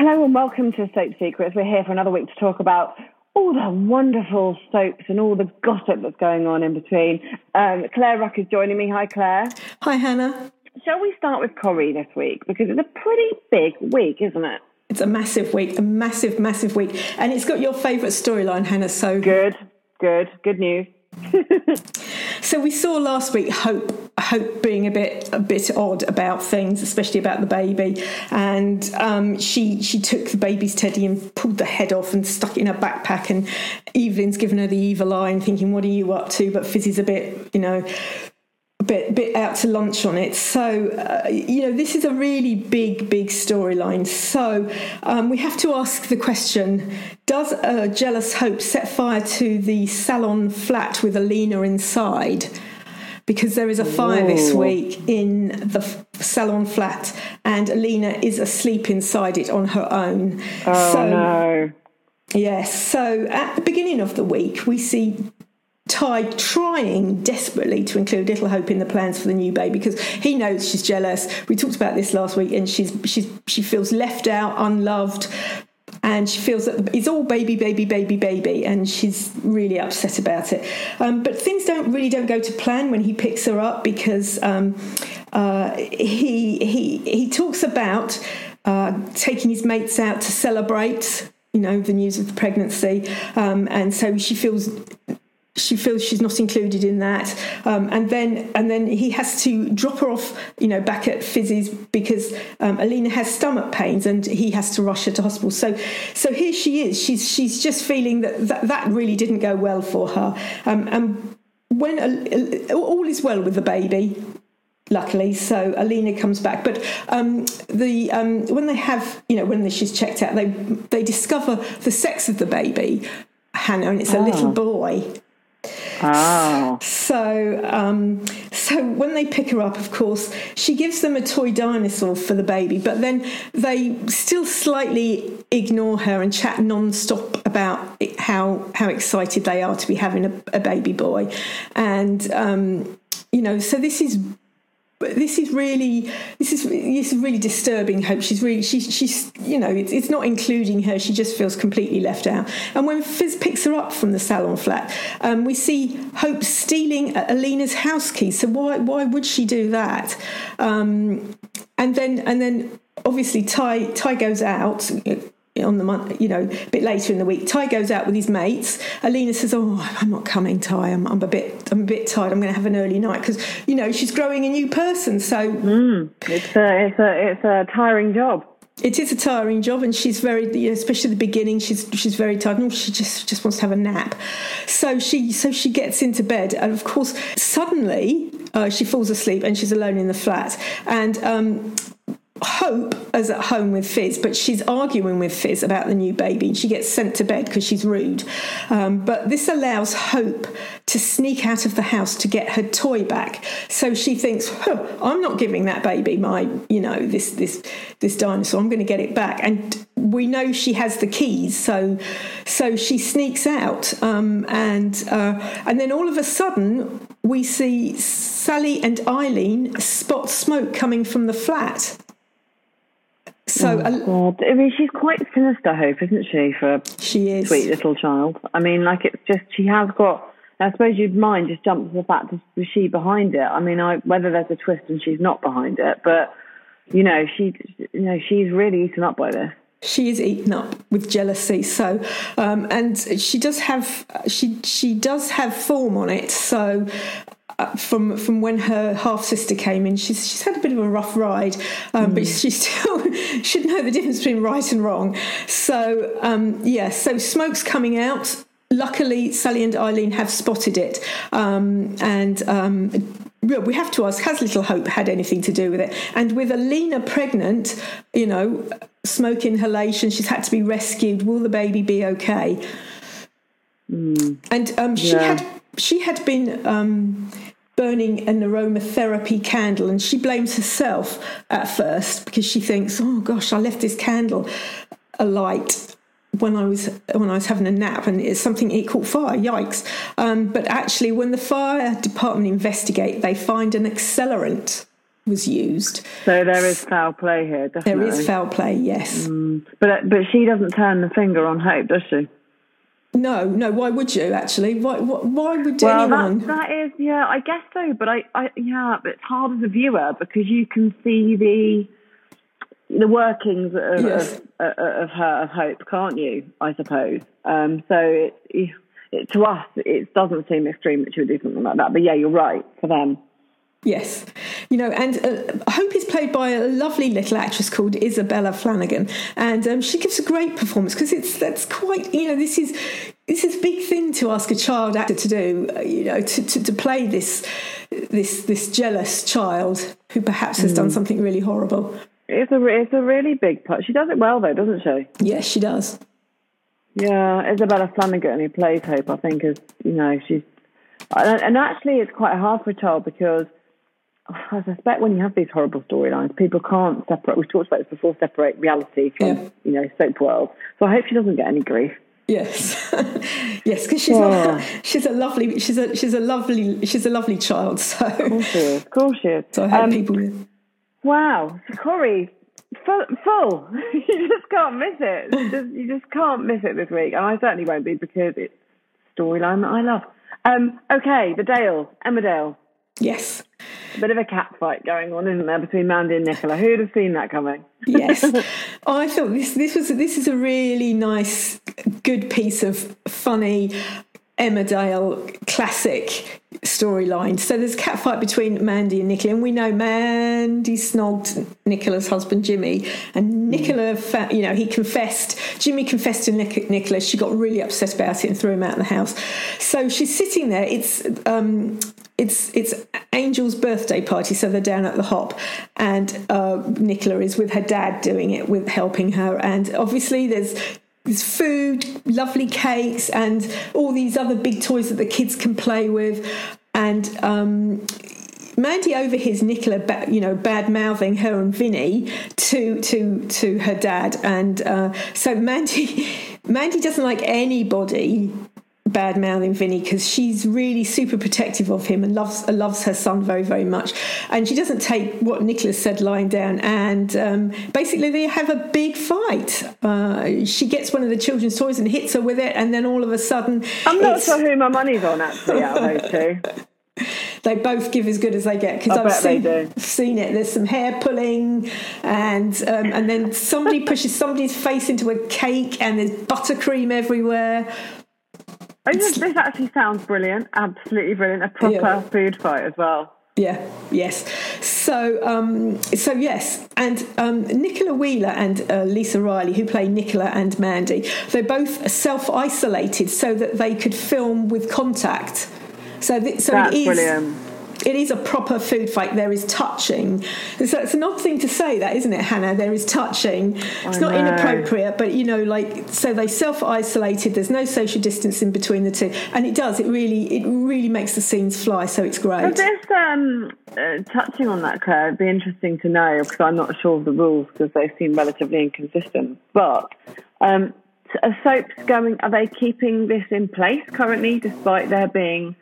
Hello and welcome to Soap Secrets. We're here for another week to talk about all the wonderful soaps and all the gossip that's going on in between. Claire Ruck is joining me. Hi, Claire. Hi, Hannah. Shall we start with Corrie this week? Because it's a pretty big week, isn't it? It's a massive week, a massive, massive week. And it's got your favourite storyline, Hannah, so... Good news. So we saw last week Hope being a bit odd about things, especially about the baby, and she took the baby's teddy and pulled the head off and stuck it in her backpack, and Evelyn's given her the evil eye and thinking, what are you up to? But Fizzy's a bit out to lunch on it. So this is a really big storyline, so we have to ask the question, does a jealous Hope set fire to the salon flat with Alina inside? Because there is a fire this week in the salon flat and Alina is asleep inside it on her own. So at the beginning of the week we see Ty trying desperately to include little Hope in the plans for the new baby because he knows she's jealous. We talked about this last week, and she feels left out, unloved, and she feels that it's all baby, and she's really upset about it. But things don't go to plan when he picks her up, because he talks about taking his mates out to celebrate, the news of the pregnancy, and so she feels she's not included in that, and then he has to drop her off, back at Fizzy's, because Alina has stomach pains and he has to rush her to hospital. So here she is. She's just feeling that really didn't go well for her. And when all is well with the baby, luckily, so Alina comes back. But when they have, when she's checked out, they discover the sex of the baby, Hannah, and it's a little boy. So when they pick her up, of course, she gives them a toy dinosaur for the baby, but then they still slightly ignore her and chat non-stop about how excited they are to be having a baby boy. And so this is really disturbing Hope. She's it's not including her. She just feels completely left out. And when Fizz picks her up from the salon flat, we see Hope stealing Alina's house key. So why would she do that? And then obviously Ty goes out on the month, a bit later in the week. Ty goes out with his mates. Alina says, I'm not coming, Ty. I'm a bit tired. I'm going to have an early night, because she's growing a new person. So it's a tiring job. It is a tiring job, and she's very, especially at the beginning, she's very tired, and she just wants to have a nap. So she gets into bed, and of course suddenly she falls asleep and she's alone in the flat, and Hope is at home with Fizz, but she's arguing with Fizz about the new baby, and she gets sent to bed because she's rude. But this allows Hope to sneak out of the house to get her toy back. So she thinks, I'm not giving that baby my, this dinosaur. I'm going to get it back. And we know she has the keys, so she sneaks out. And then all of a sudden we see Sally and Eileen spot smoke coming from the flat. So, God. I mean, she's quite sinister, Hope, isn't she? She is. A sweet little child. I mean, it's just, she has got, I suppose you'd mind just jump to the fact that was she behind it. I mean, whether there's a twist and she's not behind it, but, she's really eaten up by this. She is eaten up with jealousy. So, and she does have form on it. So, from when her half sister came in, she's had a bit of a rough ride, but she still should know the difference between right and wrong. So so smoke's coming out. Luckily, Sally and Eileen have spotted it, we have to ask, has little Hope had anything to do with it? And with Alina pregnant, smoke inhalation, she's had to be rescued. Will the baby be okay? And she had been burning an aromatherapy candle, and she blames herself at first because she thinks, oh gosh, I left this candle alight when I was having a nap, and it caught fire. Yikes. But actually, when the fire department investigate, they find an accelerant was used. So there is foul play here, definitely. There is foul play, yes. But she doesn't turn the finger on Hope, does she? No, why would you, actually? Why would anyone... That is, yeah, I guess so, but but it's hard as a viewer because you can see the workings of Hope, can't you, I suppose? So to us, it doesn't seem extreme that she would do something like that, but yeah, you're right, for them. Yes. Hope is played by a lovely little actress called Isabella Flanagan, and she gives a great performance because this is a big thing to ask a child actor to do, to play this jealous child who perhaps has done something really horrible. It's a really big part. She does it well though, doesn't she? Yes, she does. Yeah, Isabella Flanagan, who plays Hope, I think is, she's... And actually it's quite hard for a child because I suspect when you have these horrible storylines, people can't separate. We've talked about this before. Separate reality from, soap world. So I hope she doesn't get any grief. Yes, yes, because she's a lovely child. So of course she is. So I hope people. Wow, Corrie, full. You just can't miss it. You just can't miss it this week, and I certainly won't be because it's a storyline that I love. Okay, the Dale, Emmerdale. Yes. A bit of a cat fight going on, isn't there, between Mandy and Nicola? Who'd have seen that coming? Yes. I thought this is a really nice, good piece of funny Emmerdale classic storyline. So there's a cat fight between Mandy and Nicola, and we know Mandy snogged Nicola's husband Jimmy, and Nicola, Jimmy confessed to Nicola. She got really upset about it and threw him out of the house. So she's sitting there. It's Angel's birthday party, so they're down at the Hop, and Nicola is with her dad doing it, with helping her, and obviously there's food, lovely cakes, and all these other big toys that the kids can play with, and Mandy overhears Nicola, bad mouthing her and Vinny to her dad, and so Mandy doesn't like anybody bad mouthing Vinny because she's really super protective of him and loves her son very, very much, and she doesn't take what Nicola said lying down, and basically they have a big fight. She gets one of the children's toys and hits her with it, and then all of a sudden I'm not sure who my money's on actually out of those two. They both give as good as they get because I've seen it. There's some hair pulling, and then somebody pushes somebody's face into a cake, and there's buttercream everywhere. This actually sounds brilliant, absolutely brilliant. A proper food fight as well. Yeah, yes. So yes, and Nicola Wheeler and Lisa Riley, who play Nicola and Mandy, they're both self-isolated so that they could film with contact. So that's brilliant. It is a proper food fight. There is touching. So it's an odd thing to say that, isn't it, Hannah? There is touching. It's not inappropriate, but, so they self-isolated. There's no social distancing between the two. And it does. It really makes the scenes fly, so it's great. But this, touching on that, Claire, it'd be interesting to know, because I'm not sure of the rules, because they seem relatively inconsistent. But are soaps are they keeping this in place currently, despite there being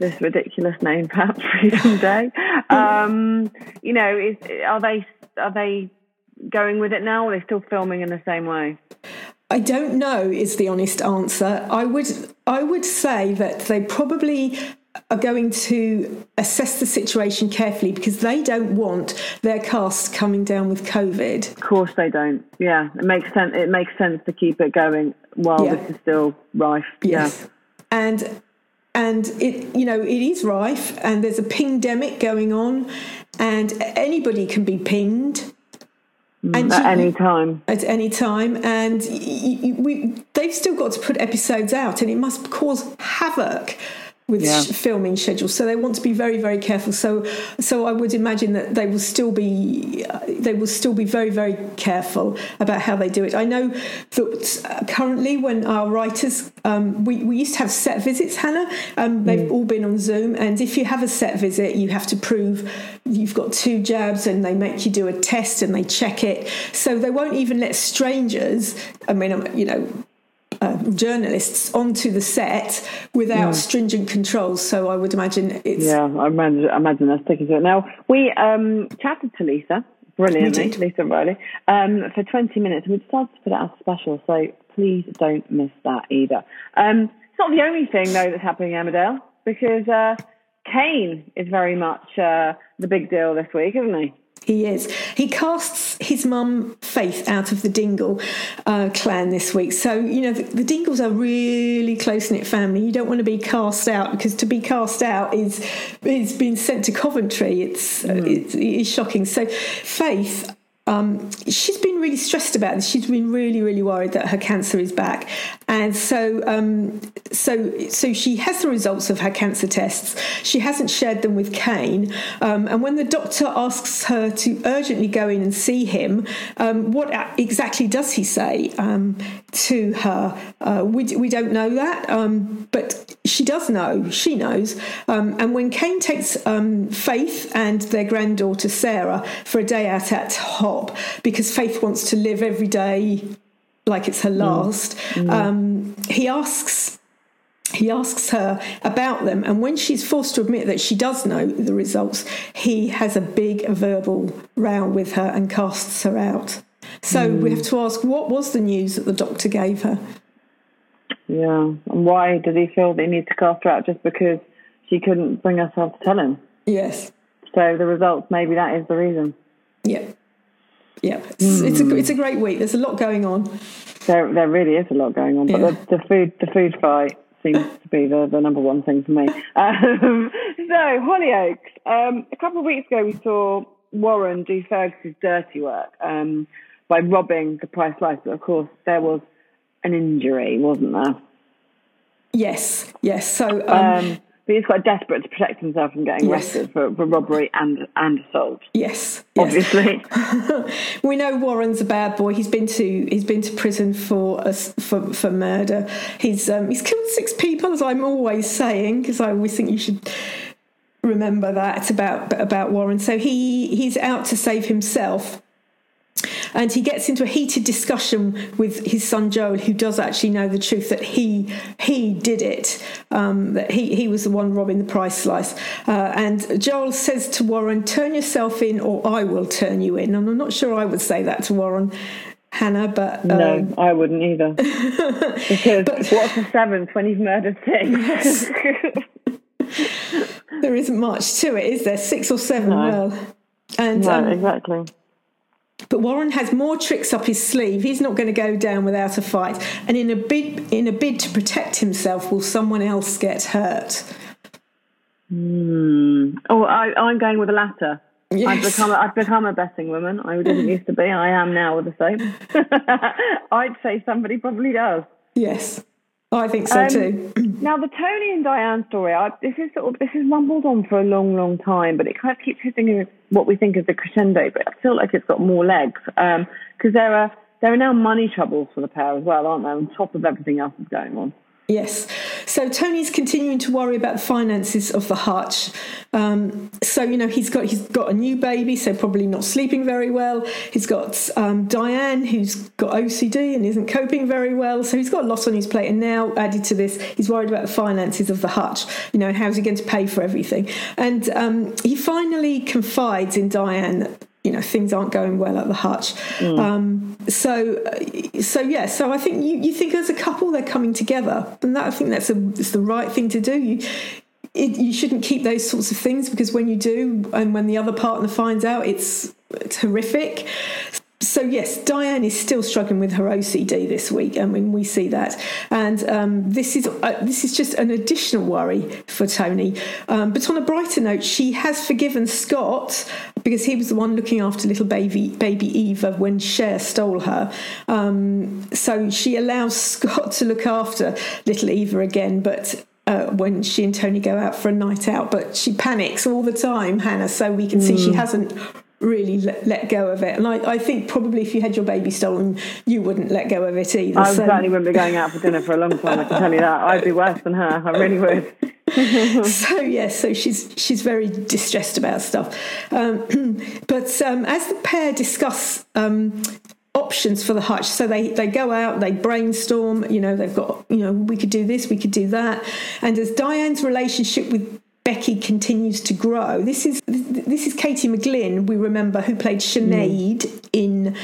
this ridiculous name, perhaps Freedom Day? Are they going with it now, or are they still filming in the same way? I don't know is the honest answer. I would say that they probably are going to assess the situation carefully because they don't want their cast coming down with COVID. Of course they don't. Yeah, it makes sense. It makes sense to keep it going while this is still rife. Yes. Yeah. And it is rife, and there's a pingdemic going on, and anybody can be pinged. At any time. And they've still got to put episodes out, and it must cause havoc with filming schedules. So they want to be very, very careful. So I would imagine that they will still be very, very careful about how they do it. I know that currently when our writers, we used to have set visits, Hannah. They've all been on Zoom. And if you have a set visit, you have to prove you've got 2 jabs, and they make you do a test and they check it. So they won't even let strangers, journalists onto the set without stringent controls. So I would imagine it's... Yeah, I imagine that's sticking to it. Now, we chatted to Lisa, brilliantly, Lisa Riley, for 20 minutes. We decided to put it as a special, so please don't miss that either. It's not the only thing, though, that's happening in Emmerdale, because Kane is very much the big deal this week, isn't he? He is. He casts his mum, Faith, out of the Dingle clan this week. So, you know, the Dingles are really close-knit family. You don't want to be cast out, because to be cast out is being sent to Coventry. It's shocking. So Faith... she's been really stressed about this. She's been really, really worried that her cancer is back. And so so she has the results of her cancer tests. She hasn't shared them with Kane. And when the doctor asks her to urgently go in and see him, what exactly does he say to her? We don't know that, but she does know. She knows. And when Kane takes Faith and their granddaughter, Sarah, for a day out at Hob, because Faith wants to live every day like it's her last. He asks her about them, and when she's forced to admit that she does know the results, he has a big verbal round with her and casts her out. So we have to ask, what was the news that the doctor gave her? Yeah, and why did he feel that he needed to cast her out? Just because she couldn't bring herself to tell him? Yes. So the results, maybe that is the reason. Yeah. Yeah, it's a great week. There's a lot going on. There really is a lot going on, but the food fight seems to be the number one thing for me. So Hollyoaks. A couple of weeks ago, we saw Warren do Fergus's dirty work by robbing the Price Life, but of course there was an injury, wasn't there? Yes. So but he's quite desperate to protect himself from getting arrested for robbery and assault. Yes. Obviously. We know Warren's a bad boy. He's been to prison for murder. He's killed 6 people, as I'm always saying, because I always think you should remember that about Warren. So he's out to save himself. And he gets into a heated discussion with his son Joel, who does actually know the truth, that he did it, that he was the one robbing the Price Slice. And Joel says to Warren, "Turn yourself in, or I will turn you in." And I'm not sure I would say that to Warren, Hannah, but no, I wouldn't either. Because what's the 7th when he's murdered 6? Yes. There isn't much to it, is there? 6 or 7? No. Well, and no, exactly. But Warren has more tricks up his sleeve. He's not going to go down without a fight. And in a bid to protect himself, will someone else get hurt? Oh, I'm going with the latter. Yes. I've become a betting woman. I didn't used to be. I am now with the soap. I'd say somebody probably does. Yes, I think so too. Now the Tony and Diane story. This is rumbled on for a long, long time, but it kind of keeps hitting what we think is the crescendo. But I feel like it's got more legs because there are now money troubles for the pair as well, aren't there? On top of everything else that's going on. Yes. So Tony's continuing to worry about the finances of the hutch. So, you know, he's got a new baby, so probably not sleeping very well. He's got Diane, who's got OCD and isn't coping very well. So he's got a lot on his plate. And now added to this, he's worried about the finances of the hutch, you know, and how's he going to pay for everything. And he finally confides in Diane. You know, things aren't going well at the hutch. So I think you think as a couple they're coming together, and that I think it's the right thing to do. You shouldn't keep those sorts of things, because when you do, and when the other partner finds out, it's horrific. So yes, Diane is still struggling with her OCD this week. I mean, we see that, and this is just an additional worry for Tony. But on a brighter note, she has forgiven Scott, because he was the one looking after little baby Eva when Cher stole her. So she allows Scott to look after little Eva again, but when she and Tony go out for a night out, but she panics all the time, Hannah. So we can see she hasn't really let go of it. And I think probably if you had your baby stolen, you wouldn't let go of it either. I certainly wouldn't be going out for dinner for a long time, I can tell you that. I'd be worse than her. I really would. So she's very distressed about stuff. But as the pair discuss options for the hutch. So they go out, they brainstorm, they've got, we could do this, we could do that. And as Diane's relationship with Becky continues to grow, this is Katie McGlynn, we remember, who played Sinead in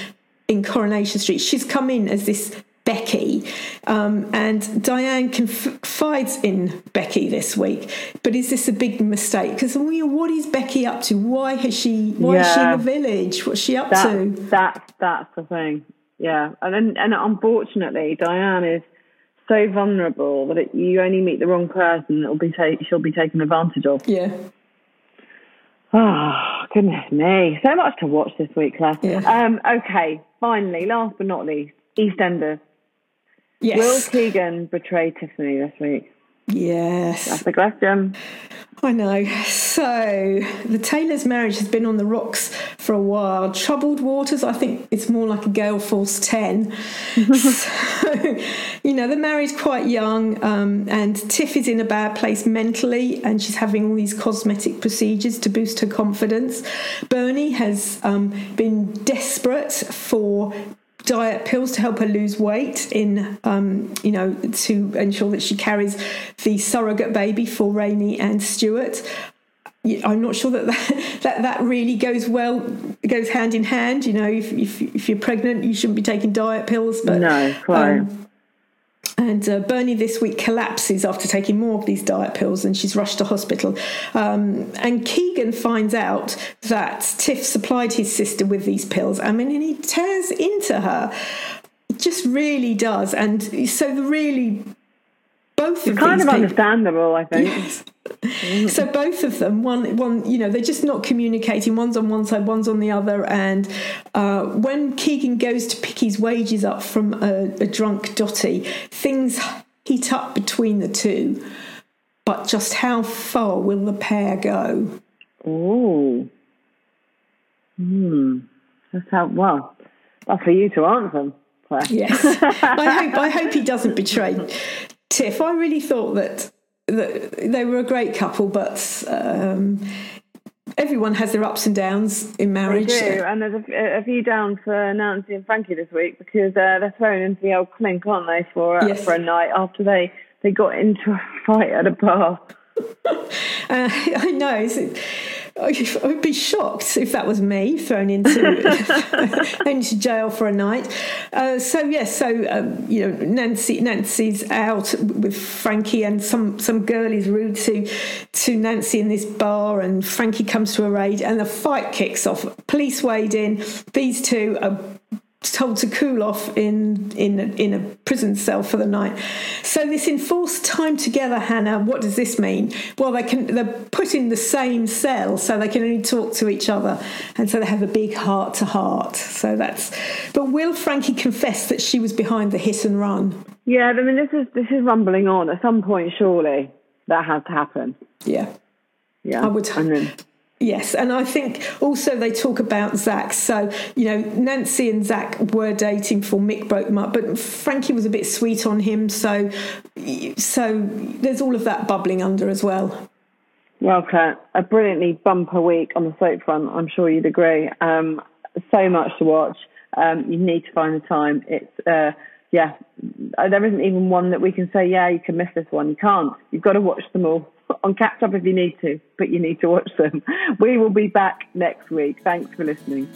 Coronation Street. She's come in as this Becky, and Diane confides in Becky this week. But is this a big mistake? Because what is Becky up to? Why is she in the village? What's she up to? That's the thing. Yeah, and unfortunately, Diane is so vulnerable that you only meet the wrong person, she'll be taken advantage of. Yeah. Oh, goodness me! So much to watch this week, Claire. Yeah. Okay, finally, last but not least, EastEnders. Yes. Will Keegan betray Tiffany this week? Yes. That's the question. I know. So, the Taylors' marriage has been on the rocks for a while. Troubled waters, I think it's more like a gale force 10. So, they're married quite young, and Tiff is in a bad place mentally, and she's having all these cosmetic procedures to boost her confidence. Bernie has been desperate for diet pills to help her lose weight to ensure that she carries the surrogate baby for Rainey and Stuart. I'm not sure that really goes hand in hand. If you're pregnant, you shouldn't be taking diet pills. But no, quite. And Bernie this week collapses after taking more of these diet pills, and she's rushed to hospital. And Keegan finds out that Tiff supplied his sister with these pills. And he tears into her. It just really does. And so both of them... kind of understandable, I think. Yes. So both of them, one, they're just not communicating. One's on one side, one's on the other. And when Keegan goes to pick his wages up from a drunk Dottie, things heat up between the two. But just how far will the pair go? Oh. That's how... Well, that's for you to answer, Claire. Yes. I hope he doesn't betray Tiff. I really thought that they were a great couple, but everyone has their ups and downs in marriage. They do, and there's a few downs for Nancy and Frankie this week because they're thrown into the old clink, aren't they, for a night after they got into a fight at a bar. I know. I'd be shocked if that was me thrown into jail for a night. Nancy's out with Frankie, and some girl is rude to Nancy in this bar, and Frankie comes to a raid, and the fight kicks off. Police wade in. These two are told to cool off in a prison cell for the night. So this enforced time together, Hannah, what does this mean? Well, they're put in the same cell, so they can only talk to each other, and so they have a big heart to heart. So but will Frankie confess that she was behind the hit and run? Yeah, I mean, this is rumbling on. At some point, surely that has to happen. Yeah, I would. Yes, and I think also they talk about Zach. So, Nancy and Zach were dating before Mick broke them up, but Frankie was a bit sweet on him, so there's all of that bubbling under as well. Well, Claire, a brilliantly bumper week on the soap front, I'm sure you'd agree. So much to watch. You need to find the time. It's, there isn't even one that we can say, yeah, you can miss this one. You can't. You've got to watch them all. On catch up if you need to, but you need to watch them. We will be back next week. Thanks for listening.